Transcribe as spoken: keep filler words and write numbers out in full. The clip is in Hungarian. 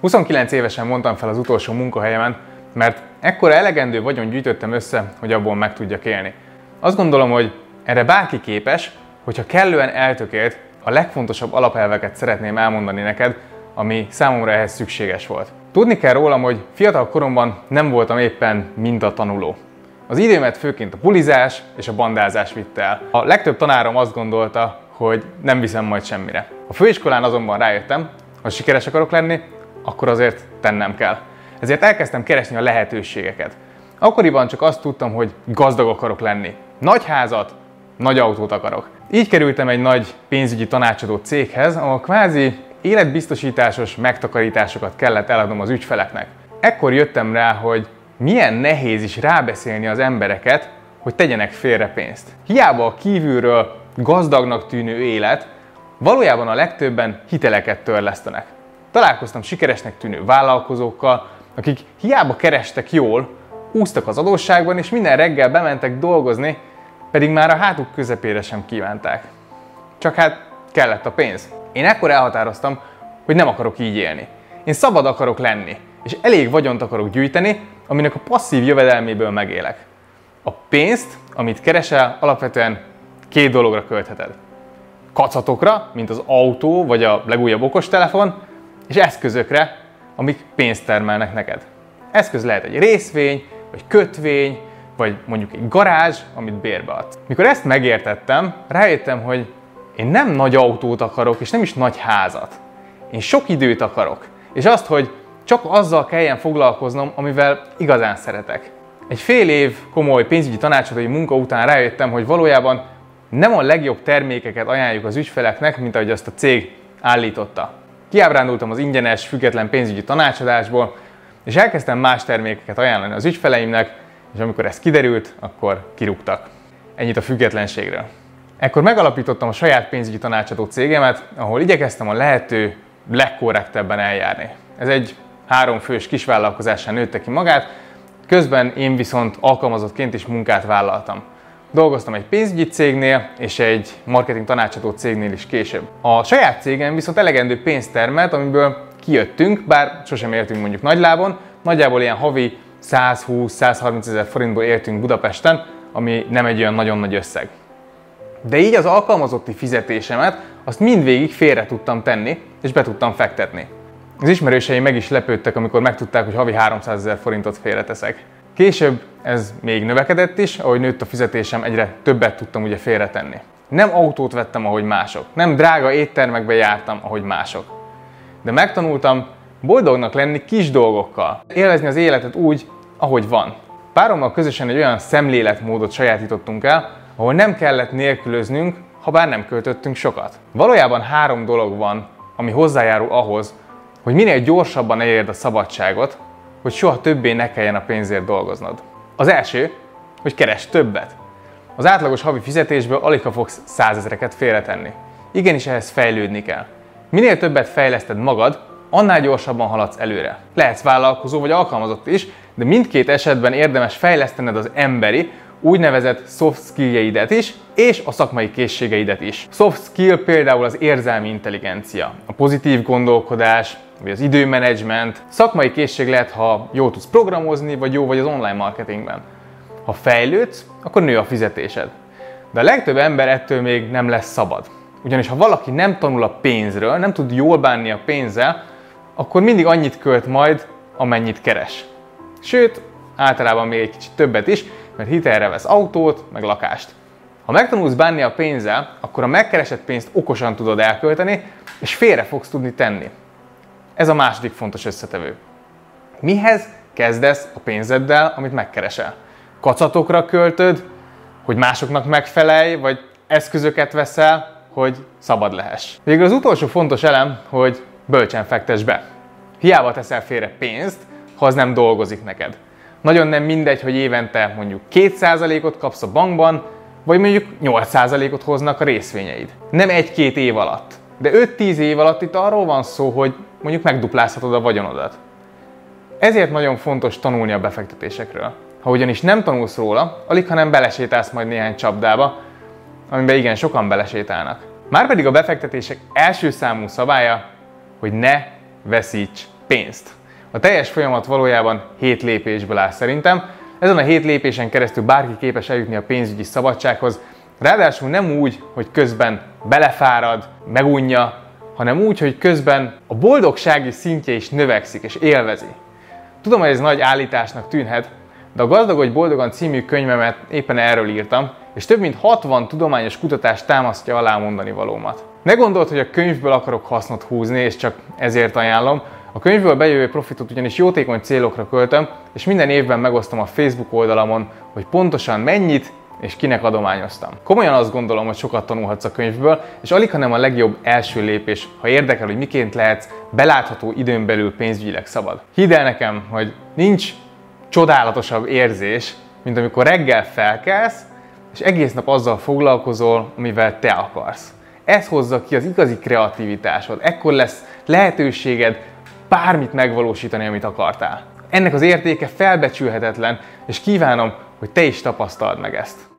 huszonkilenc évesen mondtam fel az utolsó munkahelyemen, mert ekkora elegendő vagyont gyűjtöttem össze, hogy abból meg tudjak élni. Azt gondolom, hogy erre bárki képes, hogyha kellően eltökélt, a legfontosabb alapelveket szeretném elmondani neked, ami számomra ehhez szükséges volt. Tudni kell rólam, hogy fiatal koromban nem voltam éppen mintatanuló. Az időmet főként a bulizás és a bandázás vitte el. A legtöbb tanárom azt gondolta, hogy nem viszem majd semmire. A főiskolán azonban rájöttem, ha sikeres akarok lenni, akkor azért tennem kell. Ezért elkezdtem keresni a lehetőségeket. Akkoriban csak azt tudtam, hogy gazdag akarok lenni. Nagy házat, nagy autót akarok. Így kerültem egy nagy pénzügyi tanácsadó céghez, ahol kvázi életbiztosításos megtakarításokat kellett eladnom az ügyfeleknek. Ekkor jöttem rá, hogy milyen nehéz is rábeszélni az embereket, hogy tegyenek félre pénzt. Hiába a kívülről gazdagnak tűnő élet, valójában a legtöbben hiteleket törlesztenek. Találkoztam sikeresnek tűnő vállalkozókkal, akik hiába kerestek jól, úsztak az adósságban, és minden reggel bementek dolgozni, pedig már a hátuk közepére sem kívánták. Csak hát kellett a pénz. Én ekkor elhatároztam, hogy nem akarok így élni. Én szabad akarok lenni, és elég vagyont akarok gyűjteni, aminek a passzív jövedelméből megélek. A pénzt, amit keresel, alapvetően két dologra költheted. Kacatokra, mint az autó vagy a legújabb okostelefon, és eszközökre, amik pénzt termelnek neked. Eszköz lehet egy részvény, vagy kötvény, vagy mondjuk egy garázs, amit bérbe adsz. Mikor ezt megértettem, rájöttem, hogy én nem nagy autót akarok, és nem is nagy házat. Én sok időt akarok, és azt, hogy csak azzal kelljen foglalkoznom, amivel igazán szeretek. Egy fél év komoly pénzügyi tanácsadói munka után rájöttem, hogy valójában nem a legjobb termékeket ajánljuk az ügyfeleknek, mint ahogy azt a cég állította. Kiábrándultam az ingyenes, független pénzügyi tanácsadásból, és elkezdtem más termékeket ajánlani az ügyfeleimnek, és amikor ez kiderült, akkor kirúgtak. Ennyit a függetlenségről. Ekkor megalapítottam a saját pénzügyi tanácsadó cégemet, ahol igyekeztem a lehető legkorrektebben eljárni. Ez egy háromfős kisvállalkozással nőtte ki magát, közben én viszont alkalmazottként is munkát vállaltam. Dolgoztam egy pénzügyi cégnél és egy marketing tanácsadó cégnél is később. A saját cégem viszont elegendő pénzt termelt, amiből kijöttünk, bár sosem értünk mondjuk nagylábon, nagyjából ilyen havi száz-húsz-száz-harminc ezer forintból értünk Budapesten, ami nem egy olyan nagyon nagy összeg. De így az alkalmazotti fizetésemet azt mindvégig félre tudtam tenni, és be tudtam fektetni. Az ismerőseim meg is lepődtek, amikor megtudták, hogy havi háromszázezer forintot félreteszek. Később ez még növekedett is, ahogy nőtt a fizetésem, egyre többet tudtam ugye félretenni. Nem autót vettem, ahogy mások. Nem drága éttermekbe jártam, ahogy mások. De megtanultam boldognak lenni kis dolgokkal. Élvezni az életet úgy, ahogy van. Párommal közösen egy olyan szemléletmódot sajátítottunk el, ahol nem kellett nélkülöznünk, ha bár nem költöttünk sokat. Valójában három dolog van, ami hozzájárul ahhoz, hogy minél gyorsabban elérd a szabadságot, hogy soha többé ne kelljen a pénzért dolgoznod. Az első, hogy keresd többet. Az átlagos havi fizetésből aligha fogsz százezreket félretenni. Igenis ehhez fejlődni kell. Minél többet fejleszted magad, annál gyorsabban haladsz előre. Lehetsz vállalkozó vagy alkalmazott is, de mindkét esetben érdemes fejlesztened az emberi, úgynevezett soft skilljeidet is, és a szakmai készségeidet is. Soft skill például az érzelmi intelligencia, a pozitív gondolkodás, vagy az időmenedzsment. Szakmai készség lehet, ha jól tudsz programozni, vagy jó vagy az online marketingben. Ha fejlődsz, akkor nő a fizetésed. De a legtöbb ember ettől még nem lesz szabad. Ugyanis ha valaki nem tanul a pénzről, nem tud jól bánni a pénzzel, akkor mindig annyit költ majd, amennyit keres. Sőt, általában még egy kicsit többet is, mert hitelre vesz autót, meg lakást. Ha megtanulsz bánni a pénzzel, akkor a megkeresett pénzt okosan tudod elkölteni, és félre fogsz tudni tenni. Ez a második fontos összetevő. Mihez kezdesz a pénzeddel, amit megkeresel? Kacatokra költöd, hogy másoknak megfelelj, vagy eszközöket veszel, hogy szabad lehess. Végül az utolsó fontos elem, hogy bölcsen fektess be. Hiába teszel félre pénzt, ha az nem dolgozik neked. Nagyon nem mindegy, hogy évente mondjuk két százalékot kapsz a bankban, vagy mondjuk nyolc százalékot hoznak a részvényeid. Nem egy-két év alatt, de öt-tíz év alatt itt arról van szó, hogy mondjuk megduplázhatod a vagyonodat. Ezért nagyon fontos tanulni a befektetésekről. Ha ugyanis nem tanulsz róla, aligha nem belesétálsz majd néhány csapdába, amiben igen sokan belesétálnak. Márpedig a befektetések első számú szabálya, hogy ne veszíts pénzt. A teljes folyamat valójában hét lépésből áll szerintem. Ezen a hét lépésen keresztül bárki képes eljutni a pénzügyi szabadsághoz, ráadásul nem úgy, hogy közben belefárad, megunja, hanem úgy, hogy közben a boldogsági szintje is növekszik és élvezi. Tudom, hogy ez nagy állításnak tűnhet, de a Gazdagon Boldogan című könyvemet éppen erről írtam, és több mint hatvan tudományos kutatás támasztja alá mondani valómat. Ne gondold, hogy a könyvből akarok hasznot húzni, és csak ezért ajánlom. A könyvből bejövő profitot ugyanis jótékony célokra költöm, és minden évben megosztom a Facebook oldalamon, hogy pontosan mennyit és kinek adományoztam. Komolyan azt gondolom, hogy sokat tanulhatsz a könyvből, és alighanem a legjobb első lépés, ha érdekel, hogy miként lehetsz belátható időn belül pénzügyileg szabad. Hidd el nekem, hogy nincs csodálatosabb érzés, mint amikor reggel felkelsz, és egész nap azzal foglalkozol, amivel te akarsz. Ez hozza ki az igazi kreativitásod, ekkor lesz lehetőséged bármit megvalósítani, amit akartál. Ennek az értéke felbecsülhetetlen, és kívánom, hogy te is tapasztald meg ezt.